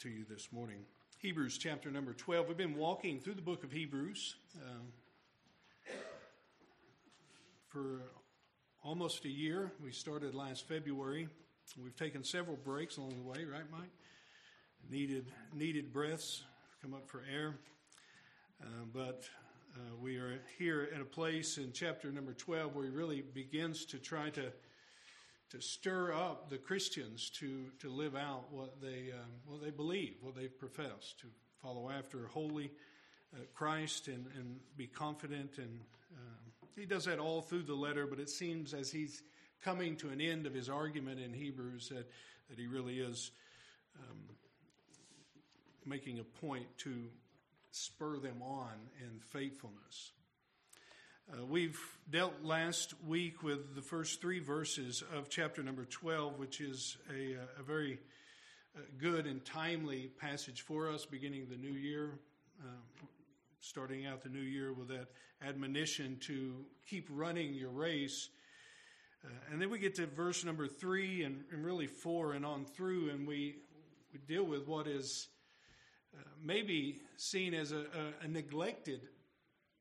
to you this morning. Hebrews chapter number 12. We've been walking through the book of Hebrews for almost a year. We started last February. We've taken several breaks along the way, right, Mike? Needed breaths, come up for air. But we are here at a place in chapter number 12 where he really begins to try to stir up the Christians to live out what they believe, what they profess, to follow after holy Christ and be confident. And he does that all through the letter, but it seems as he's coming to an end of his argument in Hebrews that he really is making a point to spur them on in faithfulness. We've dealt last week with the first three verses of chapter number 12, which is a very good and timely passage for us, beginning the new year, starting out the new year with that admonition to keep running your race. And then we get to verse number 3 and really 4 and on through, and we deal with what is maybe seen as a neglected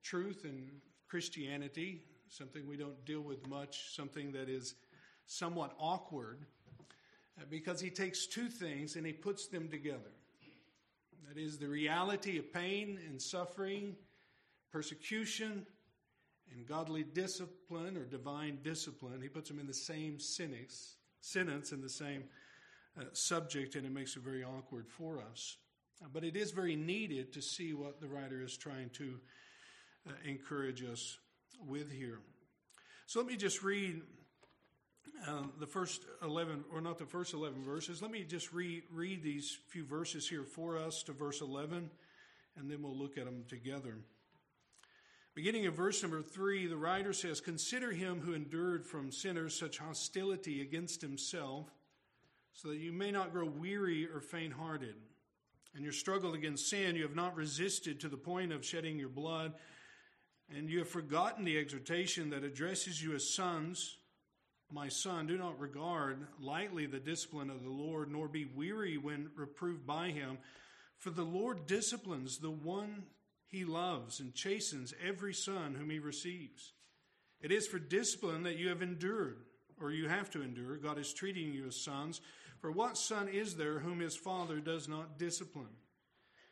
truth and Christianity, something we don't deal with much, something that is somewhat awkward, because he takes two things and he puts them together. That is the reality of pain and suffering, persecution, and godly discipline or divine discipline. He puts them in the same sentence and the same subject, and it makes it very awkward for us. But it is very needed to see what the writer is trying to encourage us with here. So let me just read the first 11, or not the first 11 verses. Let me just read these few verses here for us to verse 11, and then we'll look at them together. Beginning of verse number 3, the writer says, "Consider him who endured from sinners such hostility against himself, so that you may not grow weary or faint-hearted. In your struggle against sin, you have not resisted to the point of shedding your blood, and you have forgotten the exhortation that addresses you as sons. My son, do not regard lightly the discipline of the Lord, nor be weary when reproved by him. For the Lord disciplines the one he loves and chastens every son whom he receives. It is for discipline that you have endured, or you have to endure. God is treating you as sons. For what son is there whom his father does not discipline?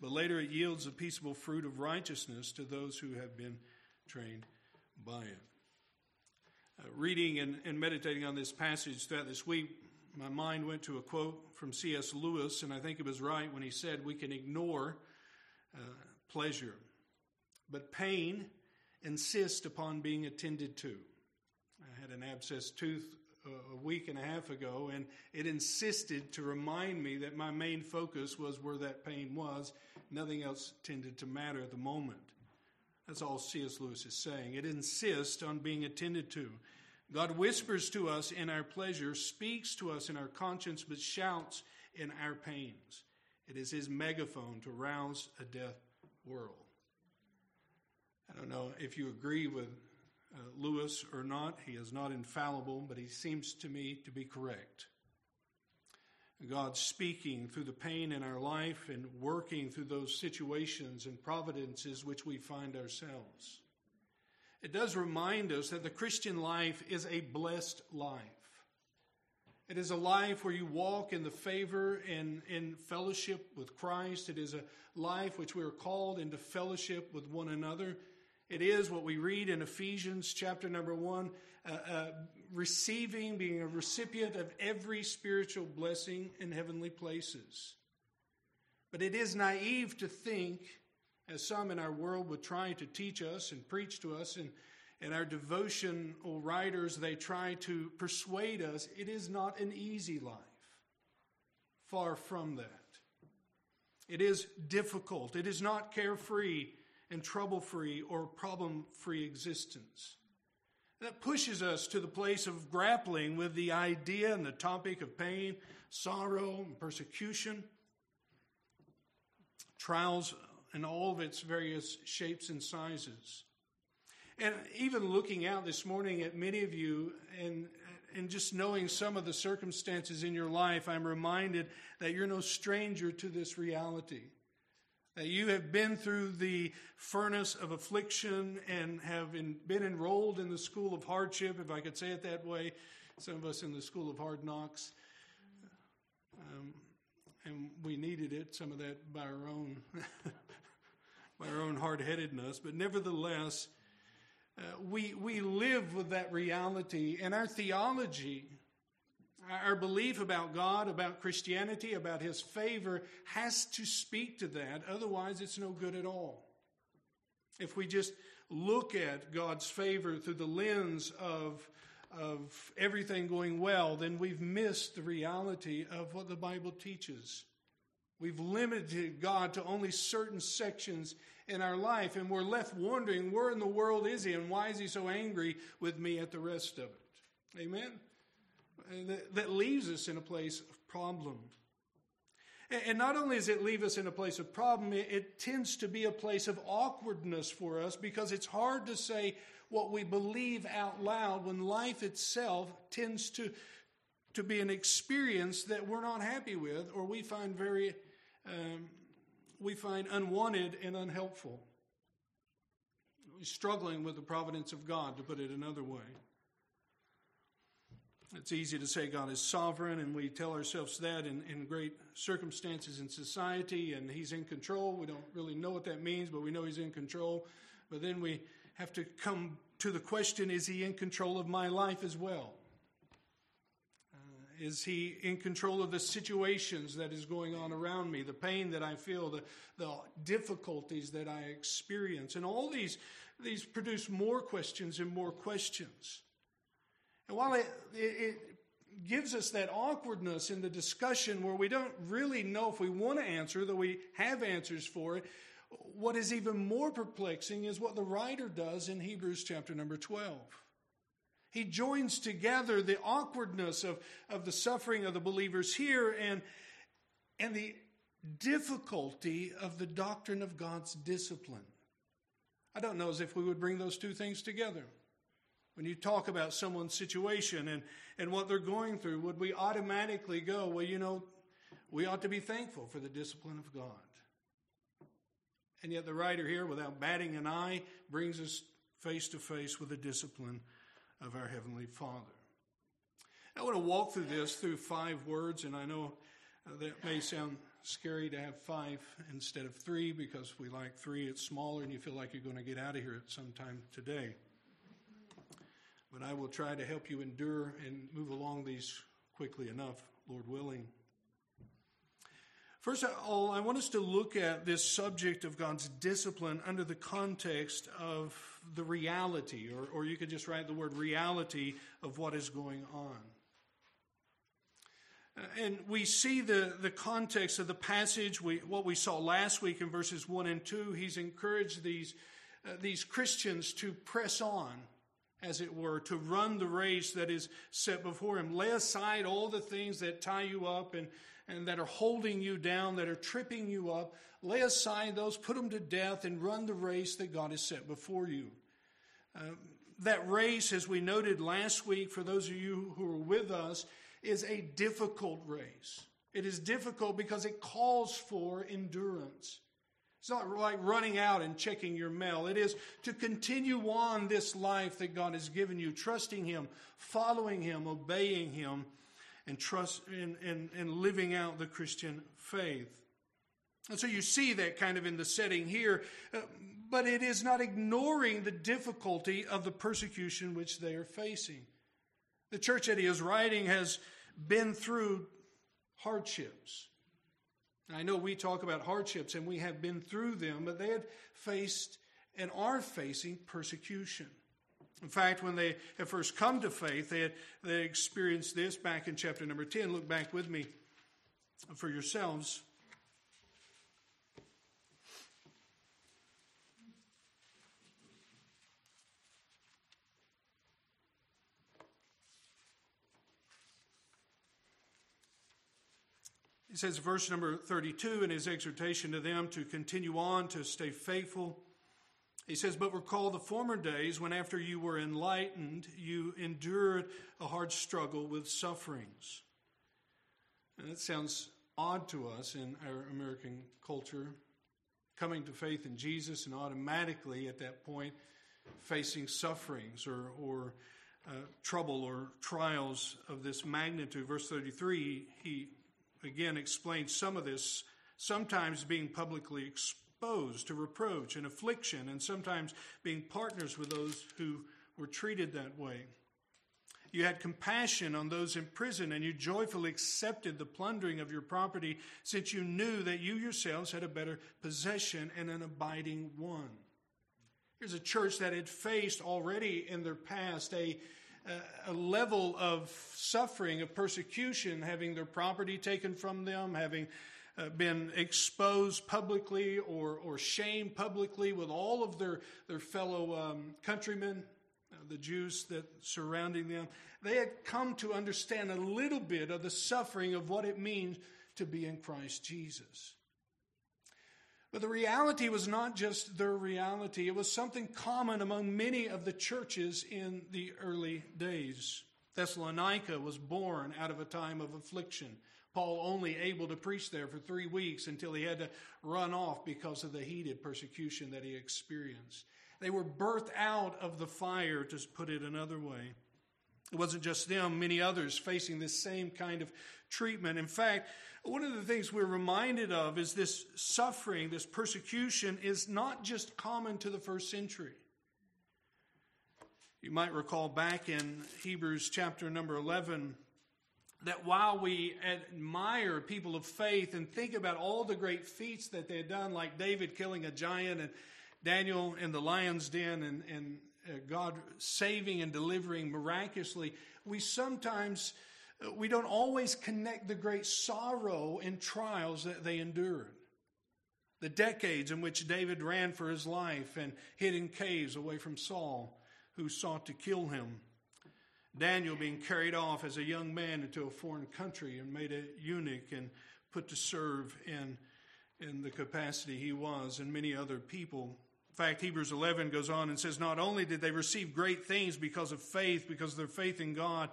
but later it yields the peaceable fruit of righteousness to those who have been trained by it." Reading and meditating on this passage throughout this week, my mind went to a quote from C.S. Lewis, and I think it was right when he said, "We can ignore pleasure, but pain insists upon being attended to." I had an abscessed tooth a week and a half ago, and it insisted to remind me that my main focus was where that pain was. Nothing else tended to matter at the moment. That's all C.S. Lewis is saying. It insists on being attended to. God whispers to us in our pleasure, speaks to us in our conscience, but shouts in our pains. It is his megaphone to rouse a deaf world. I don't know if you agree with Lewis or not. He is not infallible, but he seems to me to be correct. God speaking through the pain in our life and working through those situations and providences which we find ourselves. It does remind us that the Christian life is a blessed life. It is a life where you walk in the favor and in fellowship with Christ. It is a life which we are called into fellowship with one another. It is what we read in Ephesians chapter number 1, receiving, being a recipient of every spiritual blessing in heavenly places. But it is naive to think, as some in our world would try to teach us and preach to us, and our devotional writers, they try to persuade us, it is not an easy life. Far from that. It is difficult. It is not carefree and trouble-free or problem-free existence. That pushes us to the place of grappling with the idea and the topic of pain, sorrow, and persecution, trials in all of its various shapes and sizes. And even looking out this morning at many of you and just knowing some of the circumstances in your life, I'm reminded that you're no stranger to this reality. That you have been through the furnace of affliction and have been enrolled in the school of hardship, if I could say it that way. Some of us in the school of hard knocks. And we needed it, some of that by our own, by our own hard-headedness. But nevertheless, we live with that reality. And our theology, our belief about God, about Christianity, about His favor has to speak to that. Otherwise, it's no good at all. If we just look at God's favor through the lens of everything going well, then we've missed the reality of what the Bible teaches. We've limited God to only certain sections in our life, and we're left wondering, where in the world is He, and why is He so angry with me at the rest of it? Amen? That leaves us in a place of problem. And not only does it leave us in a place of problem, it tends to be a place of awkwardness for us because it's hard to say what we believe out loud when life itself tends to be an experience that we're not happy with or we find very unwanted and unhelpful. We're struggling with the providence of God, to put it another way. It's easy to say God is sovereign, and we tell ourselves that in great circumstances in society, and He's in control. We don't really know what that means, but we know He's in control. But then we have to come to the question, is He in control of my life as well? Is He in control of the situations that is going on around me, the pain that I feel, the difficulties that I experience? And all these produce more questions and more questions. And while it gives us that awkwardness in the discussion where we don't really know if we want to answer, though we have answers for it, what is even more perplexing is what the writer does in Hebrews chapter number 12. He joins together the awkwardness of the suffering of the believers here and the difficulty of the doctrine of God's discipline. I don't know as if we would bring those two things together. When you talk about someone's situation and what they're going through, would we automatically go, well, you know, we ought to be thankful for the discipline of God? And yet the writer here, without batting an eye, brings us face to face with the discipline of our Heavenly Father. I want to walk through this through 5 words, and I know that may sound scary to have 5 instead of 3 because we like 3. It's smaller, and you feel like you're going to get out of here at some time today. But I will try to help you endure and move along these quickly enough, Lord willing. First of all, I want us to look at this subject of God's discipline under the context of the reality, or you could just write the word reality of what is going on. And we see the context of the passage, what we saw last week in verses 1 and 2. He's encouraged these Christians to press on, as it were, to run the race that is set before him. Lay aside all the things that tie you up and that are holding you down, that are tripping you up. Lay aside those, put them to death, and run the race that God has set before you. That race, as we noted last week, for those of you who were with us, is a difficult race. It is difficult because it calls for endurance. It's not like running out and checking your mail. It is to continue on this life that God has given you, trusting Him, following Him, obeying Him, and trust and living out the Christian faith. And so you see that kind of in the setting here, but it is not ignoring the difficulty of the persecution which they are facing. The church that he is writing has been through hardships. I know we talk about hardships and we have been through them, but they had faced and are facing persecution. In fact, when they had first come to faith, they experienced this back in chapter number 10. Look back with me for yourselves. He says, verse number 32, in his exhortation to them to continue on, to stay faithful. He says, but recall the former days when after you were enlightened, you endured a hard struggle with sufferings. And that sounds odd to us in our American culture, coming to faith in Jesus and automatically at that point facing sufferings or trouble or trials of this magnitude. Verse 33, he again explains some of this, sometimes being publicly exposed to reproach and affliction, and sometimes being partners with those who were treated that way. You had compassion on those in prison, and you joyfully accepted the plundering of your property, since you knew that you yourselves had a better possession and an abiding one. Here's a church that had faced already in their past a level of suffering, of persecution, having their property taken from them, having been exposed publicly or shamed publicly with all of their fellow countrymen, the Jews that surrounding them. They had come to understand a little bit of the suffering of what it means to be in Christ Jesus. But the reality was not just their reality. It was something common among many of the churches in the early days. Thessalonica was born out of a time of affliction. Paul only able to preach there for 3 weeks until he had to run off because of the heated persecution that he experienced. They were birthed out of the fire, to put it another way. It wasn't just them, many others facing this same kind of treatment. In fact, one of the things we're reminded of is this suffering, this persecution is not just common to the first century. You might recall back in Hebrews chapter number 11, that while we admire people of faith and think about all the great feats that they had done, like David killing a giant and Daniel in the lion's den and God saving and delivering miraculously, we don't always connect the great sorrow and trials that they endured. The decades in which David ran for his life and hid in caves away from Saul, who sought to kill him. Daniel being carried off as a young man into a foreign country and made a eunuch and put to serve in the capacity he was, and many other people. In fact, Hebrews 11 goes on and says, not only did they receive great things because of faith, because of their faith in God,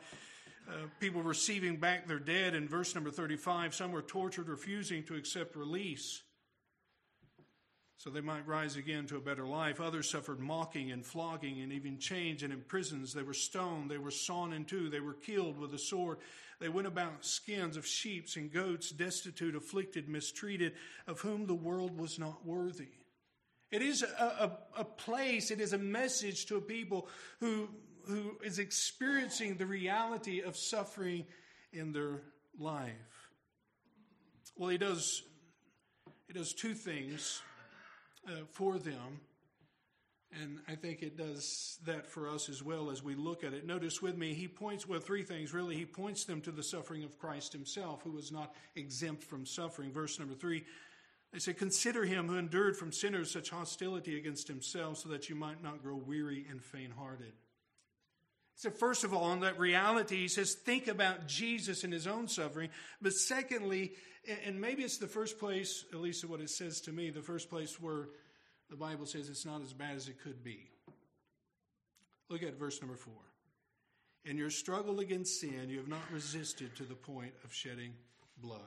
people receiving back their dead. In verse number 35, some were tortured, refusing to accept release, so they might rise again to a better life. Others suffered mocking and flogging and even chains, and in prisons they were stoned, they were sawn in two, they were killed with a sword. They went about skins of sheep and goats, destitute, afflicted, mistreated, of whom the world was not worthy. It is a place, it is a message to a people who is experiencing the reality of suffering in their life. Well, he does two things for them, and I think it does that for us as well as we look at it. Notice with me, three things really. He points them to the suffering of Christ himself, who was not exempt from suffering. Verse number 3, they say, consider him who endured from sinners such hostility against himself, so that you might not grow weary and faint-hearted. So first of all, on that reality, he says, think about Jesus and his own suffering. But secondly, and maybe it's the first place, at least what it says to me, the first place where the Bible says it's not as bad as it could be. Look at verse number 4. In your struggle against sin, you have not resisted to the point of shedding blood.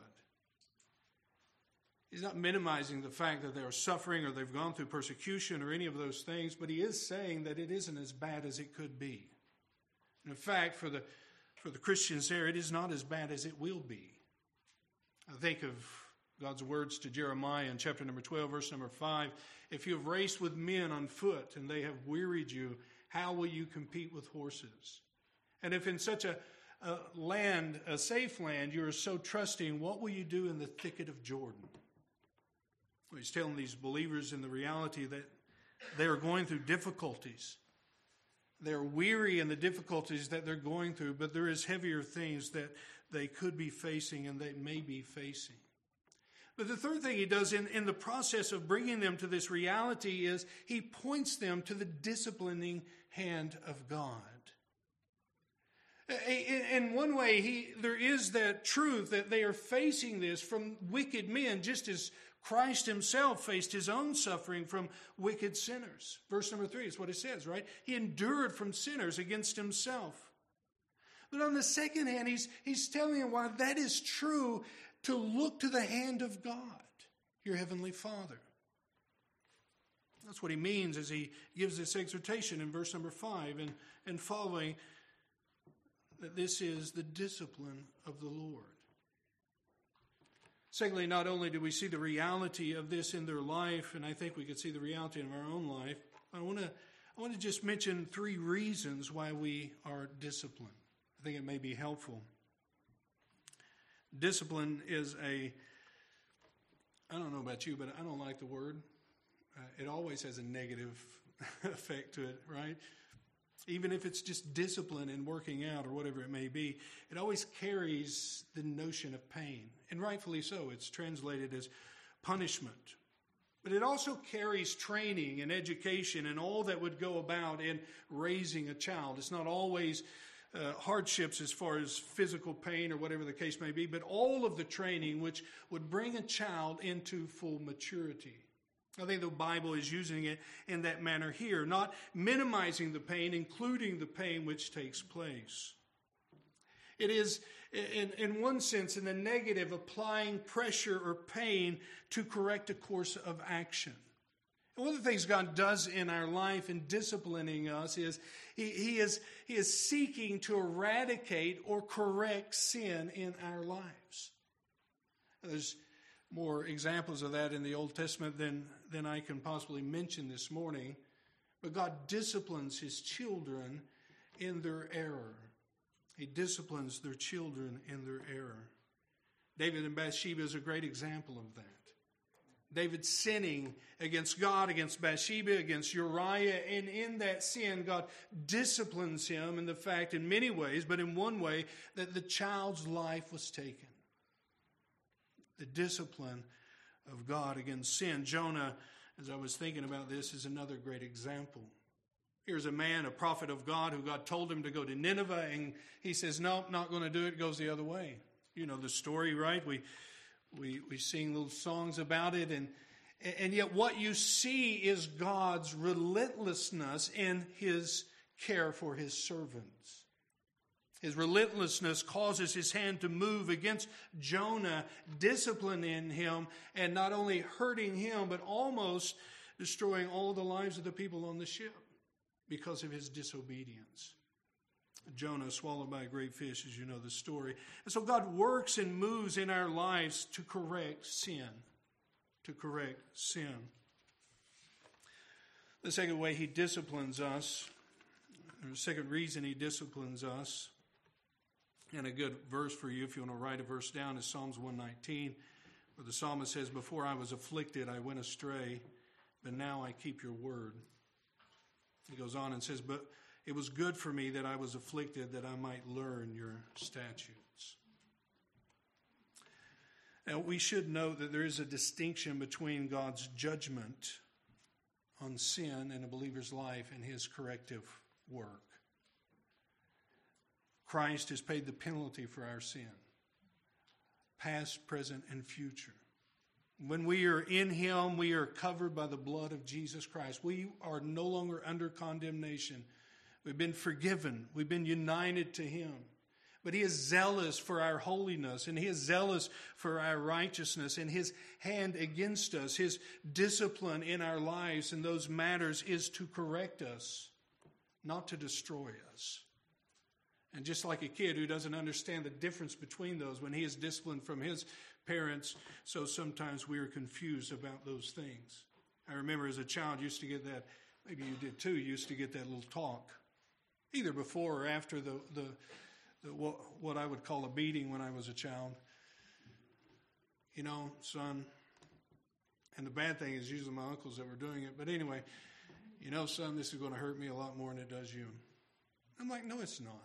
He's not minimizing the fact that they are suffering or they've gone through persecution or any of those things, but he is saying that it isn't as bad as it could be. In fact, for the Christians there, it is not as bad as it will be. I think of God's words to Jeremiah in chapter number 12, verse number 5. If you have raced with men on foot and they have wearied you, how will you compete with horses? And if in such a land, a safe land, you are so trusting, what will you do in the thicket of Jordan? Well, he's telling these believers in the reality that they are going through difficulties. They're weary in the difficulties that they're going through, but there is heavier things that they could be facing and they may be facing. But the third thing he does in the process of bringing them to this reality is he points them to the disciplining hand of God. In one way, there is that truth that they are facing this from wicked men, just as Christ himself faced his own suffering from wicked sinners. Verse number 3 is what it says, right? He endured from sinners against himself. But on the second hand, he's telling you why that is true, to look to the hand of God, your heavenly Father. That's what he means as he gives this exhortation in verse number 5 and following, that this is the discipline of the Lord. Secondly, not only do we see the reality of this in their life, and I think we could see the reality in our own life, I want to just mention 3 reasons why we are disciplined. I think it may be helpful. Discipline is I don't know about you, but I don't like the word. It always has a negative effect to it, right? Even if it's just discipline in working out or whatever it may be, it always carries the notion of pain. And rightfully so, it's translated as punishment. But it also carries training and education and all that would go about in raising a child. It's not always hardships as far as physical pain or whatever the case may be, but all of the training which would bring a child into full maturity. I think the Bible is using it in that manner here, not minimizing the pain, including the pain which takes place. It is, in one sense, in the negative, applying pressure or pain to correct a course of action. And one of the things God does in our life in disciplining us is He is seeking to eradicate or correct sin in our lives. There's more examples of that in the Old Testament than I can possibly mention this morning. But God disciplines his children in their error. He disciplines their children in their error. David and Bathsheba is a great example of that. David sinning against God, against Bathsheba, against Uriah, and in that sin, God disciplines him in the fact, in many ways, but in one way, that the child's life was taken. The discipline of God against sin. Jonah, as I was thinking about this, is another great example. Here's a man, a prophet of God, who God told him to go to Nineveh, and he says, "Nope, not going to do it." Goes the other way. You know the story, right? We sing little songs about it, and yet what you see is God's relentlessness in his care for his servants. His relentlessness causes his hand to move against Jonah, disciplining him, and not only hurting him, but almost destroying all the lives of the people on the ship because of his disobedience. Jonah swallowed by a great fish, as you know the story. And so God works and moves in our lives to correct sin, to correct sin. The second way he disciplines us, or the second reason he disciplines us, and a good verse for you, if you want to write a verse down, is Psalms 119, where the psalmist says, "Before I was afflicted, I went astray, but now I keep your word." He goes on and says, "But it was good for me that I was afflicted, that I might learn your statutes." Now, we should note that there is a distinction between God's judgment on sin in a believer's life and his corrective work. Christ has paid the penalty for our sin, past, present, and future. When we are in him, we are covered by the blood of Jesus Christ. We are no longer under condemnation. We've been forgiven. We've been united to him. But he is zealous for our holiness, and he is zealous for our righteousness, and his hand against us, his discipline in our lives in those matters is to correct us, not to destroy us. And just like a kid who doesn't understand the difference between those, when he is disciplined from his parents, so sometimes we are confused about those things. I remember as a child used to get that, maybe you did too, used to get that little talk, either before or after the what I would call a beating when I was a child. You know, son, and the bad thing is usually my uncles that were doing it, but anyway, you know, son, this is going to hurt me a lot more than it does you. I'm like, no, it's not.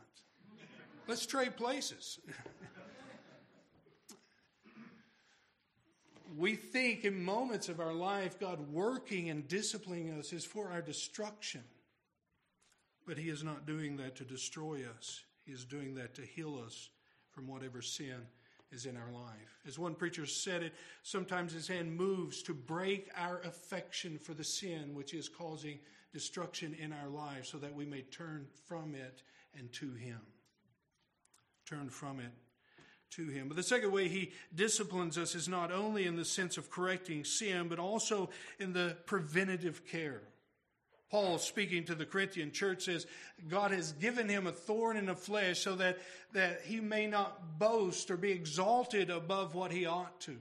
Let's trade places. We think in moments of our life, God working and disciplining us is for our destruction. But he is not doing that to destroy us. He is doing that to heal us from whatever sin is in our life. As one preacher said it, sometimes his hand moves to break our affection for the sin which is causing destruction in our lives so that we may turn from it and to him. Turn from it to him. But the second way he disciplines us is not only in the sense of correcting sin, but also in the preventative care. Paul, speaking to the Corinthian church, says God has given him a thorn in the flesh so that he may not boast or be exalted above what he ought to.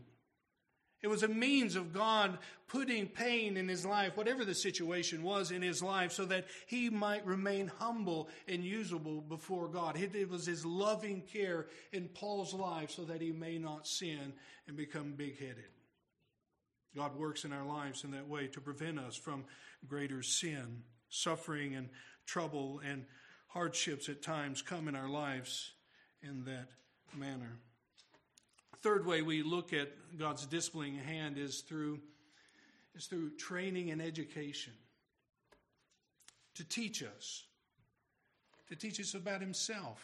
It was a means of God putting pain in his life, whatever the situation was in his life, so that he might remain humble and usable before God. It was his loving care in Paul's life so that he may not sin and become big-headed. God works in our lives in that way to prevent us from greater sin. Suffering and trouble and hardships at times come in our lives in that manner. Third way we look at God's disciplining hand is through training and education. To teach us about himself.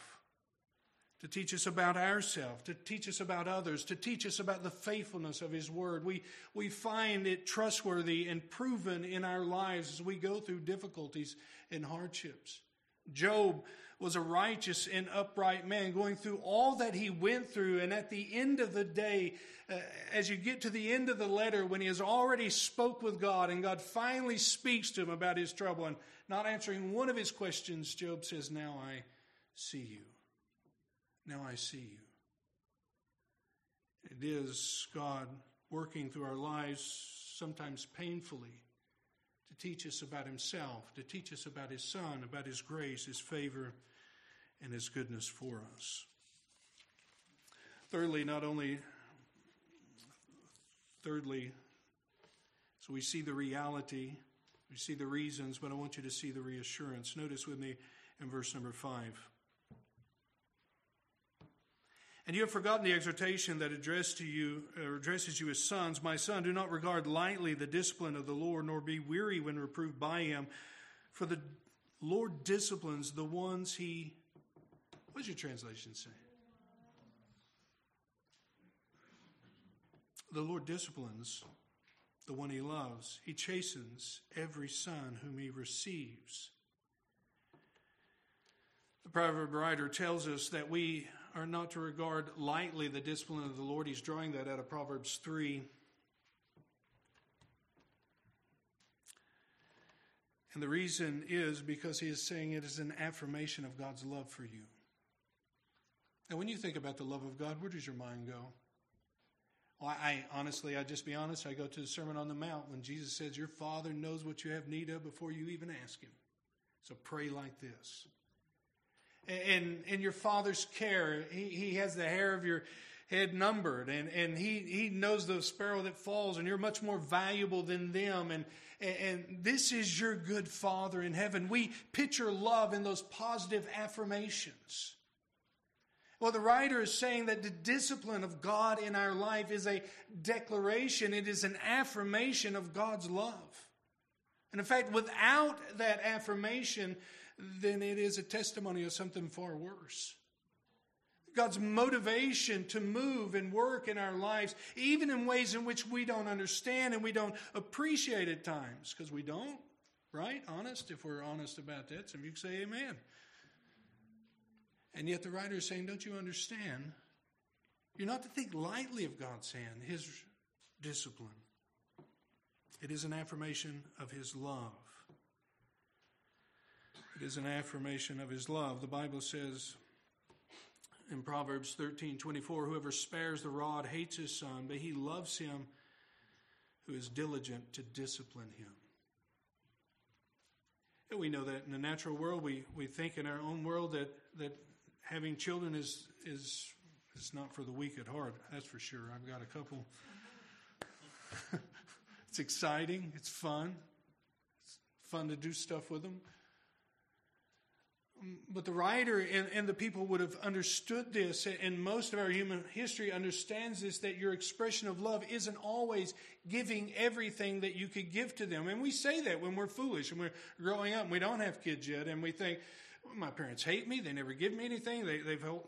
To teach us about ourselves, to teach us about others, to teach us about the faithfulness of his word. We find it trustworthy and proven in our lives as we go through difficulties and hardships. Job was a righteous and upright man going through all that he went through. And at the end of the day, as you get to the end of the letter, when he has already spoke with God and God finally speaks to him about his trouble and not answering one of his questions, Job says, "Now I see you. Now I see you." It is God working through our lives, sometimes painfully, to teach us about himself, to teach us about his Son, about his grace, his favor, and his goodness for us. Thirdly, so we see the reality, we see the reasons, but I want you to see the reassurance. Notice with me in verse number 5. "And you have forgotten the exhortation that addresses you as sons. My son, do not regard lightly the discipline of the Lord, nor be weary when reproved by him. For the Lord disciplines the ones he..." What does your translation say? "The Lord disciplines the one he loves. He chastens every son whom he receives." The proverb writer tells us that we are not to regard lightly the discipline of the Lord. He's drawing that out of Proverbs 3. And the reason is because he is saying it is an affirmation of God's love for you. Now, when you think about the love of God, where does your mind go? Well, I just be honest, I go to the Sermon on the Mount when Jesus says, "Your Father knows what you have need of before you even ask him. So pray like this." And in your Father's care, he has the hair of your head numbered, and he knows the sparrow that falls, and you're much more valuable than them. And this is your good Father in heaven. We picture love in those positive affirmations. Well, the writer is saying that the discipline of God in our life is a declaration. It is an affirmation of God's love. And in fact, without that affirmation, then it is a testimony of something far worse. God's motivation to move and work in our lives, even in ways in which we don't understand and we don't appreciate at times, because we don't, right? Honest, if we're honest about that, some of you can say amen. And yet the writer is saying, don't you understand? You're not to think lightly of God's hand, his discipline. It is an affirmation of his love. It is an affirmation of his love. The Bible says in Proverbs 13:24, "Whoever spares the rod hates his son, but he loves him who is diligent to discipline him." And we know that in the natural world, we think in our own world that having children is not for the weak at heart. That's for sure. I've got a couple. It's exciting. It's fun. It's fun to do stuff with them. But the writer and the people would have understood this, and most of our human history understands this, that your expression of love isn't always giving everything that you could give to them. And we say that when we're foolish and we're growing up and we don't have kids yet, and we think, my parents hate me. They never give me anything.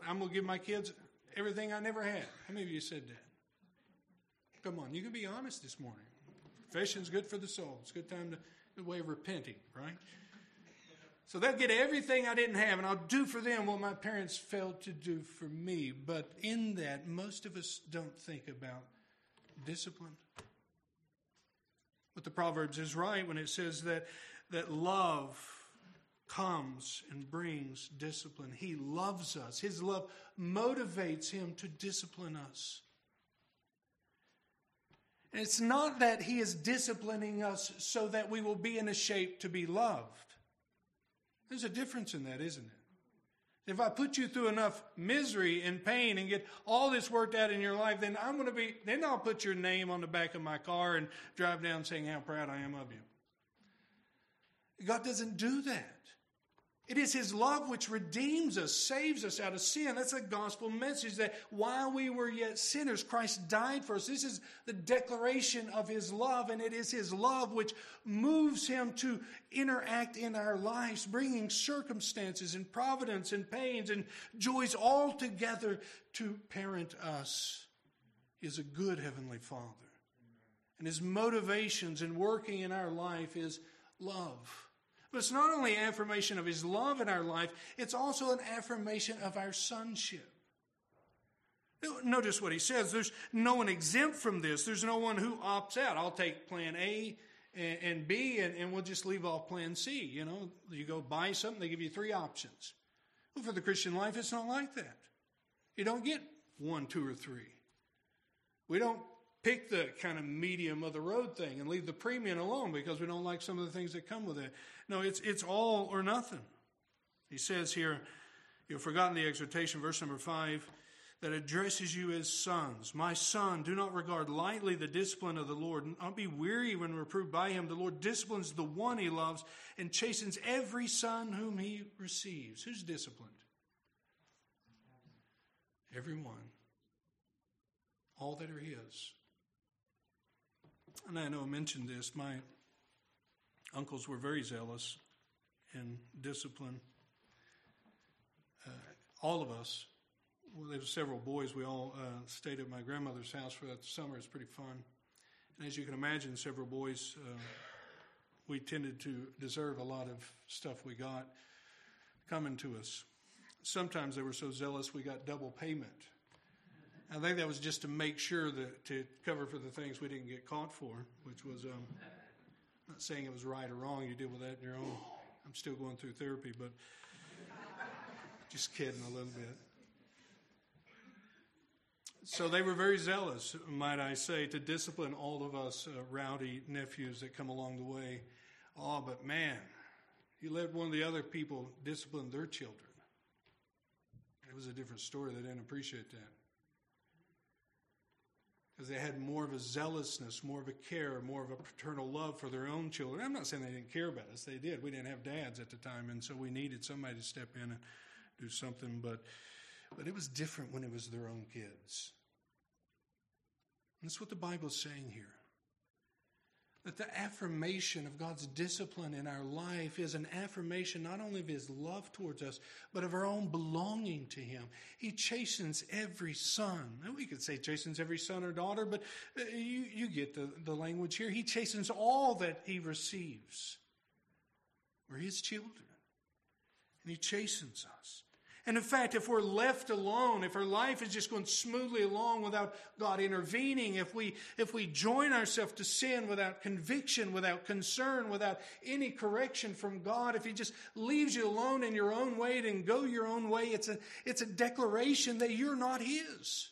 I'm going to give my kids everything I never had. How many of you said that? Come on, you can be honest this morning. Confession's good for the soul. It's a good time to, a way of repenting, right? So they'll get everything I didn't have, and I'll do for them what my parents failed to do for me. But in that, most of us don't think about discipline. But the Proverbs is right when it says that love comes and brings discipline. He loves us. His love motivates him to discipline us. And it's not that he is disciplining us so that we will be in a shape to be loved. There's a difference in that, isn't it? If I put you through enough misery and pain and get all this worked out in your life, then then I'll put your name on the back of my car and drive down saying how proud I am of you. God doesn't do that. It is his love which redeems us, saves us out of sin. That's a gospel message that while we were yet sinners, Christ died for us. This is the declaration of his love, and it is his love which moves him to interact in our lives, bringing circumstances and providence and pains and joys all together to parent us. He is a good heavenly Father. And his motivations in working in our life is love. But it's not only an affirmation of his love in our life, it's also an affirmation of our sonship. Notice what he says. There's no one exempt from this. There's no one who opts out. I'll take plan A and B, and we'll just leave off plan C. You know, you go buy something, they give you three options. Well, for the Christian life, it's not like that. You don't get one, two, or three. We don't pick the kind of medium of the road thing and leave the premium alone because we don't like some of the things that come with it. No, it's all or nothing. He says here, you've forgotten the exhortation, verse number 5, that addresses you as sons. My son, do not regard lightly the discipline of the Lord. Don't be weary when reproved by him. The Lord disciplines the one he loves and chastens every son whom he receives. Who's disciplined? Everyone. All that are his. And I know I mentioned this, my uncles were very zealous in discipline. All of us, well, there were several boys, we all stayed at my grandmother's house for that summer. It's pretty fun. And as you can imagine, several boys, we tended to deserve a lot of stuff we got coming to us. Sometimes they were so zealous we got double payment. I think that was just to make sure that to cover for the things we didn't get caught for, which was, not saying it was right or wrong. You deal with that in your own. I'm still going through therapy, but just kidding a little bit. So they were very zealous, might I say, to discipline all of us rowdy nephews that come along the way. Oh, but man, you let one of the other people discipline their children. It was a different story. They didn't appreciate that. Because they had more of a zealousness, more of a care, more of a paternal love for their own children. I'm not saying they didn't care about us. They did. We didn't have dads at the time, and so we needed somebody to step in and do something. But it was different when it was their own kids. And that's what the Bible's saying here. That the affirmation of God's discipline in our life is an affirmation not only of his love towards us, but of our own belonging to him. He chastens every son. We could say chastens every son or daughter, but you get the language here. He chastens all that he receives. We're his children. And he chastens us. And in fact, if we're left alone, if our life is just going smoothly along without God intervening, if we join ourselves to sin without conviction, without concern, without any correction from God, if he just leaves you alone in your own way and go your own way, it's a declaration that you're not his.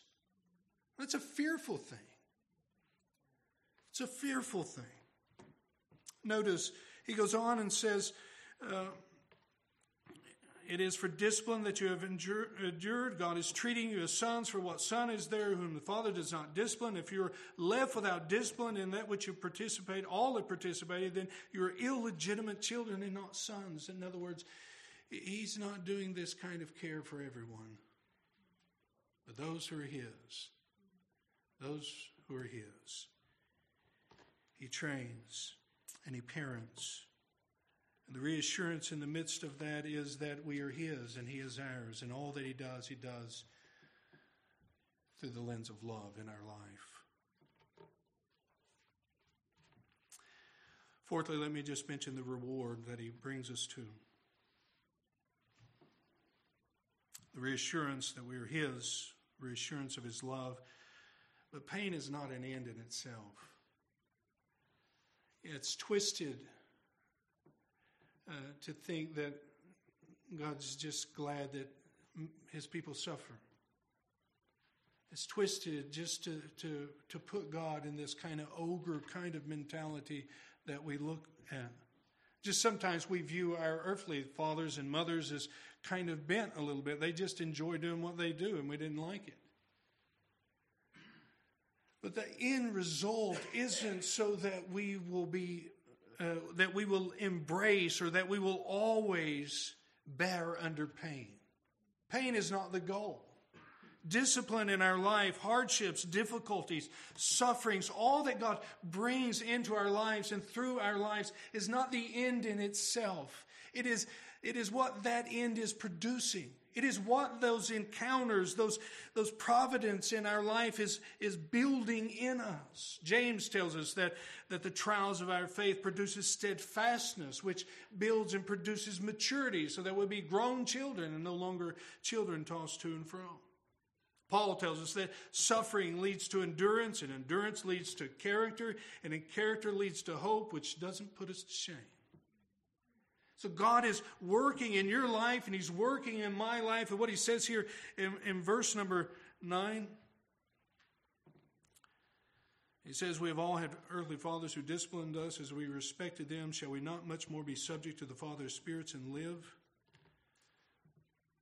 That's a fearful thing. It's a fearful thing. Notice, he goes on and says, it is for discipline that you have endured. God is treating you as sons, for what son is there whom the Father does not discipline? If you're left without discipline in that which you participate, all that participated, then you're illegitimate children and not sons. In other words, he's not doing this kind of care for everyone. But those who are his, he trains and he parents. And the reassurance in the midst of that is that we are his and he is ours, and all that he does through the lens of love in our life. Fourthly, let me just mention the reward that he brings us to. The reassurance that we are his, reassurance of his love. But pain is not an end in itself. It's twisted to think that God's just glad that his people suffer. It's twisted just to put God in this kind of ogre kind of mentality that we look at. Just sometimes we view our earthly fathers and mothers as kind of bent a little bit. They just enjoy doing what they do, and we didn't like it. But the end result isn't so that we will be that we will embrace or that we will always bear under pain. Pain is not the goal. Discipline in our life, hardships, difficulties, sufferings, all that God brings into our lives and through our lives is not the end in itself. It is what that end is producing. It is what those encounters, those providence in our life is building in us. James tells us that the trials of our faith produces steadfastness, which builds and produces maturity, so that we'll be grown children and no longer children tossed to and fro. Paul tells us that suffering leads to endurance, and endurance leads to character, and character leads to hope, which doesn't put us to shame. So God is working in your life, and he's working in my life. And what he says here in verse number 9, he says, "We have all had earthly fathers who disciplined us as we respected them. Shall we not much more be subject to the Father of spirits and live?"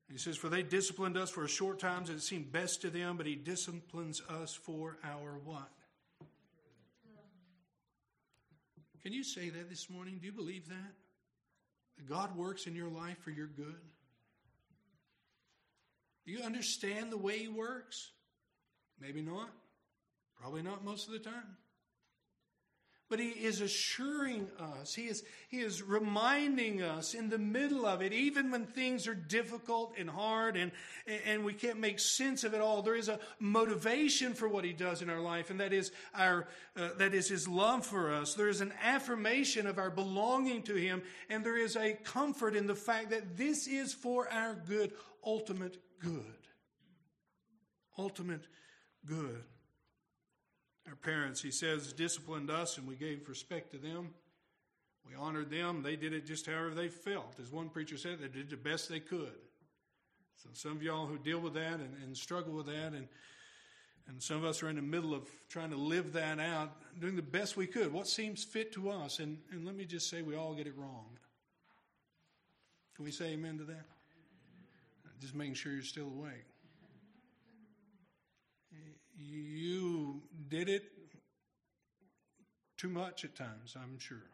He says, "For they disciplined us for a short time as it seemed best to them, but he disciplines us for our" what? Can you say that this morning? Do you believe that? God works in your life for your good. Do you understand the way he works? Maybe not. Probably not most of the time. But he is assuring us. He is reminding us in the middle of it, even when things are difficult and hard and we can't make sense of it all, there is a motivation for what he does in our life, and that is his love for us. There is an affirmation of our belonging to him, and there is a comfort in the fact that this is for our good, ultimate good. Ultimate good. Our parents, he says, disciplined us and we gave respect to them. We honored them. They did it just however they felt. As one preacher said, they did the best they could. So some of y'all who deal with that and struggle with that, and some of us are in the middle of trying to live that out, doing the best we could, what seems fit to us. And let me just say, we all get it wrong. Can we say amen to that? Just making sure you're still awake. You did it too much at times, I'm sure.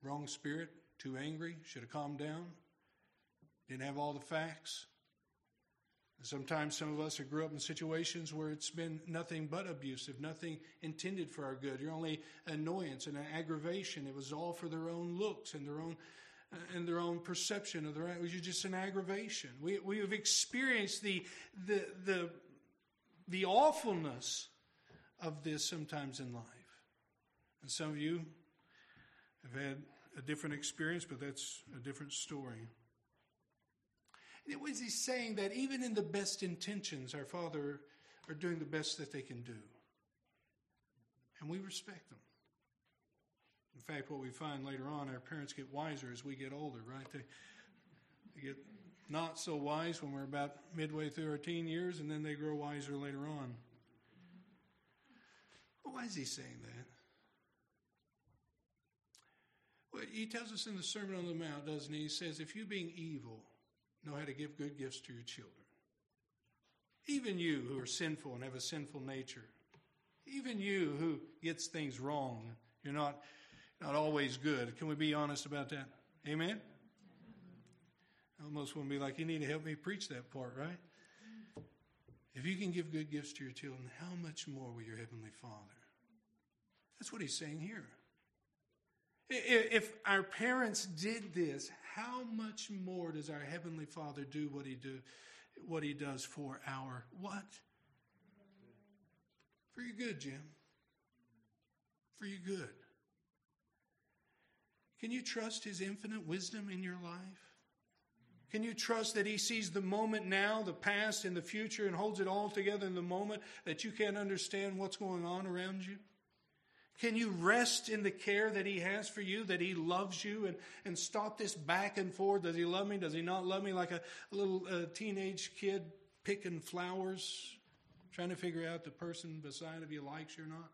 Wrong spirit, too angry, should have calmed down, didn't have all the facts. And sometimes some of us have grew up in situations where it's been nothing but abusive, nothing intended for our good. Your only annoyance and an aggravation, it was all for their own looks and their own perception of their. You're just an aggravation. We have experienced the awfulness of this sometimes in life. And some of you have had a different experience, but that's a different story. It was he's saying that even in the best intentions, our Father are doing the best that they can do. And we respect them. In fact, what we find later on, our parents get wiser as we get older, right? They get not so wise when we're about midway through our teen years, and then they grow wiser later on. But why is he saying that? Well, he tells us in the Sermon on the Mount, doesn't he? He says, if you being evil know how to give good gifts to your children, even you who are sinful and have a sinful nature, even you who gets things wrong, you're not always good. Can we be honest about that? Amen? I almost want to be like, you need to help me preach that part, right? If you can give good gifts to your children, how much more will your Heavenly Father? That's what he's saying here. If our parents did this, how much more does our Heavenly Father do what he does for our what? For your good, Jim. For your good. Can you trust His infinite wisdom in your life? Can you trust that He sees the moment now, the past, and the future, and holds it all together in the moment that you can't understand what's going on around you? Can you rest in the care that He has for you, that He loves you, and stop this back and forth? Does He love me? Does He not love me? Like a little teenage kid picking flowers, trying to figure out the person beside of you likes you or not.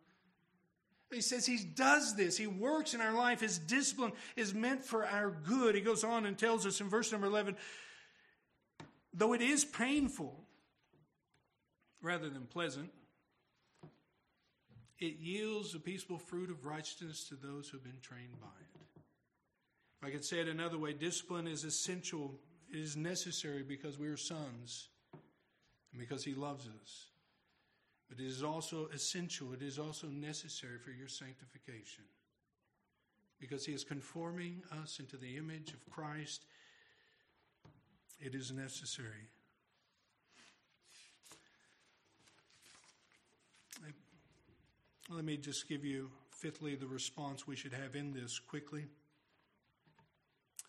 He says He does this. He works in our life. His discipline is meant for our good. He goes on and tells us in verse number 11, though it is painful rather than pleasant, it yields the peaceful fruit of righteousness to those who have been trained by it. If I could say it another way, discipline is essential. It is necessary because we are sons and because He loves us. But it is also essential. It is also necessary for your sanctification, because He is conforming us into the image of Christ. It is necessary. Let me just give you, fifthly, the response we should have in this quickly.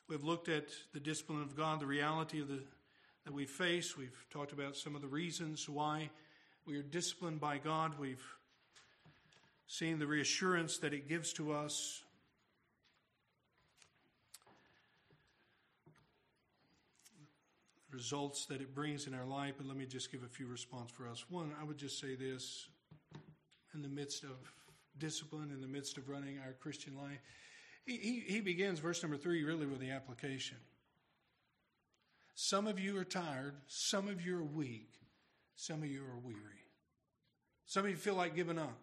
We've looked at the discipline of God, the reality of that we face. We've talked about some of the reasons why we are disciplined by God. We've seen the reassurance that it gives to us. The results that it brings in our life. But let me just give a few response for us. One, I would just say this. In the midst of discipline, in the midst of running our Christian life, he begins verse number 3 really with the application. Some of you are tired, some of you are weak, some of you are weary. Some of you feel like giving up.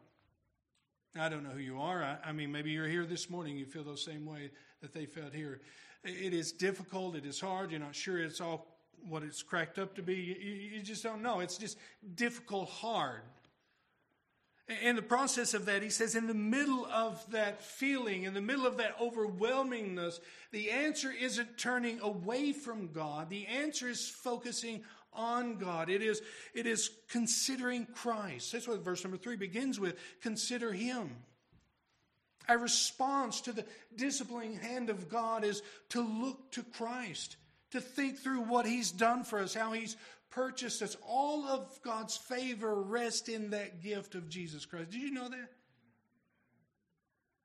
Now, I don't know who you are. I mean, maybe you're here this morning, you feel the same way that they felt here. It is difficult, it is hard, you're not sure it's all what it's cracked up to be. You just don't know. It's just difficult, hard. In the process of that, he says, in the middle of that feeling, in the middle of that overwhelmingness, the answer isn't turning away from God. The answer is focusing on God. It is considering Christ. That's what verse number 3 begins with. Consider Him. Our response to the disciplining hand of God is to look to Christ, to think through what He's done for us, how He's purchased us. All of God's favor rests in that gift of Jesus Christ. Did you know that?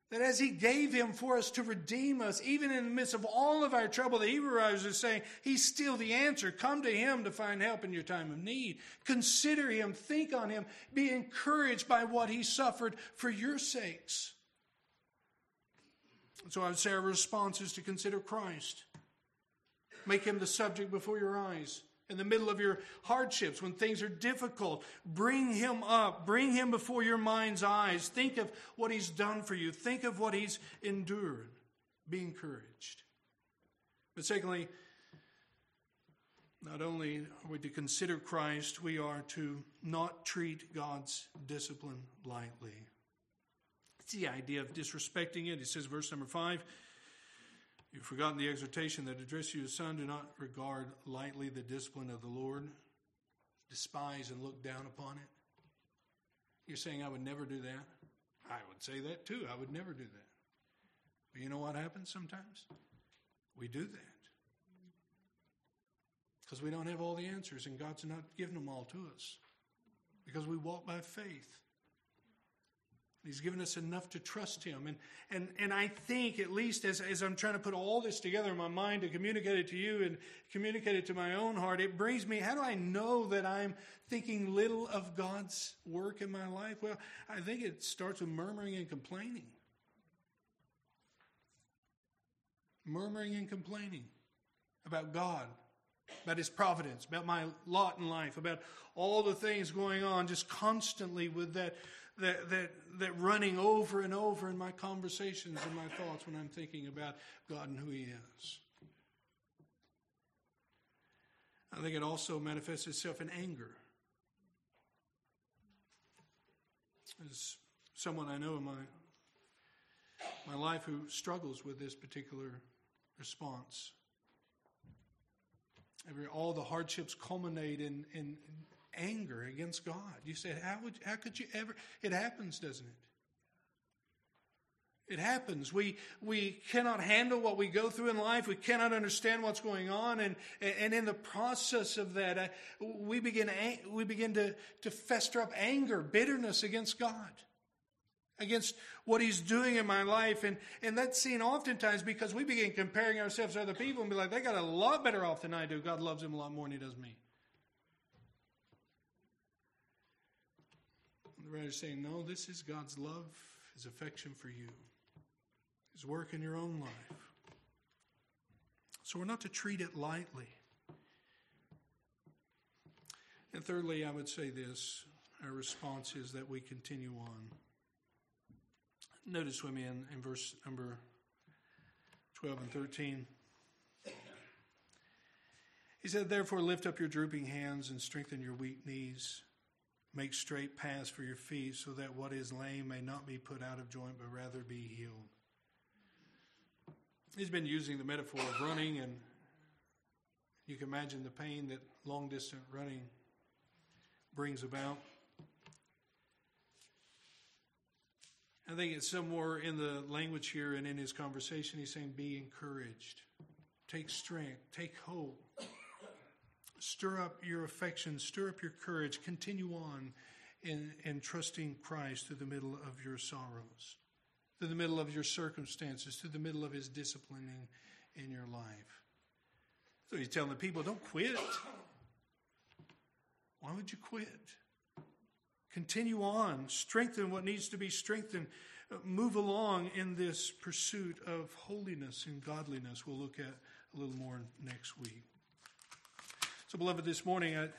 That as He gave Him for us to redeem us, even in the midst of all of our trouble, the Hebrews are saying, He's still the answer. Come to Him to find help in your time of need. Consider Him. Think on Him. Be encouraged by what He suffered for your sakes. So I would say our response is to consider Christ. Make Him the subject before your eyes. In the middle of your hardships, when things are difficult, bring Him up. Bring Him before your mind's eyes. Think of what He's done for you. Think of what He's endured. Be encouraged. But secondly, not only are we to consider Christ, we are to not treat God's discipline lightly. It's the idea of disrespecting it. It says, verse number 5, you've forgotten the exhortation that addressed you as son. Do not regard lightly the discipline of the Lord. Despise and look down upon it. You're saying, I would never do that. I would say that too. I would never do that. But you know what happens sometimes? We do that. Because we don't have all the answers, and God's not giving them all to us. Because we walk by faith. He's given us enough to trust Him. And I think, at least as I'm trying to put all this together in my mind to communicate it to you and communicate it to my own heart, it brings me, how do I know that I'm thinking little of God's work in my life? Well, I think it starts with murmuring and complaining. Murmuring and complaining about God, about His providence, about my lot in life, about all the things going on, just constantly with that running over and over in my conversations and my thoughts when I'm thinking about God and who He is. I think it also manifests itself in anger. As someone I know in my my life who struggles with this particular response. All the hardships culminate in anger against God. You said, how could you ever? It happens, doesn't it? It happens. We cannot handle what we go through in life. We cannot understand what's going on, and in the process of that, we begin to fester up anger, bitterness against God, against what He's doing in my life, and that's seen oftentimes because we begin comparing ourselves to other people and be like, they got a lot better off than I do. God loves him a lot more than He does me. The writer's saying, no, this is God's love, His affection for you, His work in your own life. So we're not to treat it lightly. And thirdly, I would say this, our response is that we continue on. Notice with me in verse number 12 and 13. He said, therefore lift up your drooping hands and strengthen your weak knees. Make straight paths for your feet so that what is lame may not be put out of joint, but rather be healed. He's been using the metaphor of running, and you can imagine the pain that long-distance running brings about. I think it's somewhere in the language here and in his conversation, he's saying, be encouraged. Take strength. Take hope. Stir up your affection. Stir up your courage. Continue on in trusting Christ through the middle of your sorrows, through the middle of your circumstances, through the middle of His disciplining in your life. So he's telling the people, don't quit. Why would you quit? Continue on. Strengthen what needs to be strengthened. Move along in this pursuit of holiness and godliness. We'll look at a little more next week. So, beloved, this morning, I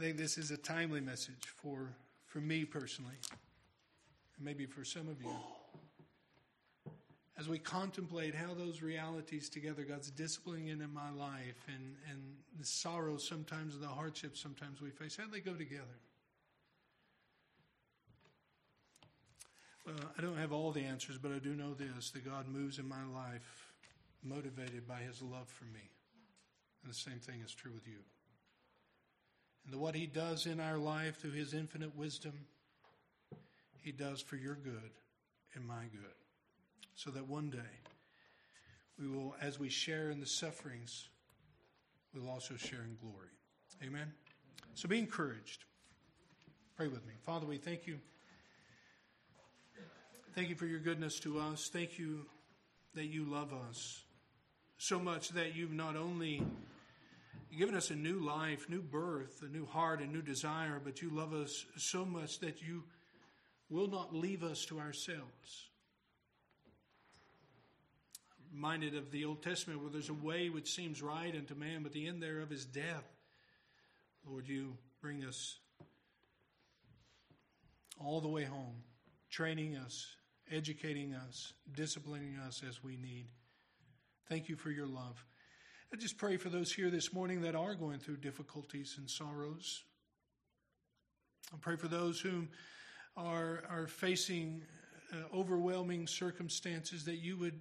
think this is a timely message for me personally, and maybe for some of you. As we contemplate how those realities together, God's disciplining in my life and the sorrow sometimes and the hardships sometimes we face, how do they go together? Well, I don't have all the answers, but I do know this, that God moves in my life motivated by His love for me. And the same thing is true with you. And what He does in our life through His infinite wisdom, He does for your good and my good. So that one day, we will, as we share in the sufferings, we'll also share in glory. Amen? So be encouraged. Pray with me. Father, we thank You. Thank You for Your goodness to us. Thank You that You love us so much that You've not only given us a new life, new birth, a new heart, a new desire, but You love us so much that You will not leave us to ourselves. Reminded of the Old Testament where there's a way which seems right unto man, but the end thereof is death. Lord, You bring us all the way home, training us, educating us, disciplining us as we need. Thank You for Your love. I just pray for those here this morning that are going through difficulties and sorrows. I pray for those whom are facing overwhelming circumstances, that You would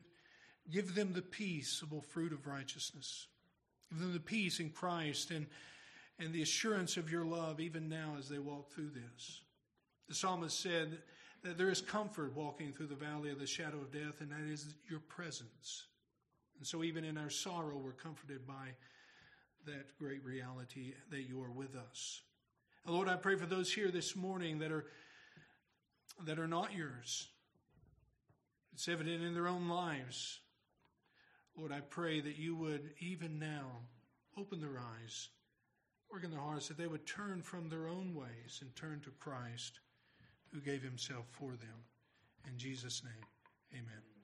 give them the peaceable fruit of righteousness. Give them the peace in Christ and the assurance of Your love even now as they walk through this. The psalmist said that there is comfort walking through the valley of the shadow of death, and that is Your presence. And so even in our sorrow, we're comforted by that great reality that You are with us. And Lord, I pray for those here this morning that are not Yours. It's evident in their own lives. Lord, I pray that You would even now open their eyes, work in their hearts, that they would turn from their own ways and turn to Christ, who gave Himself for them. In Jesus' name, amen.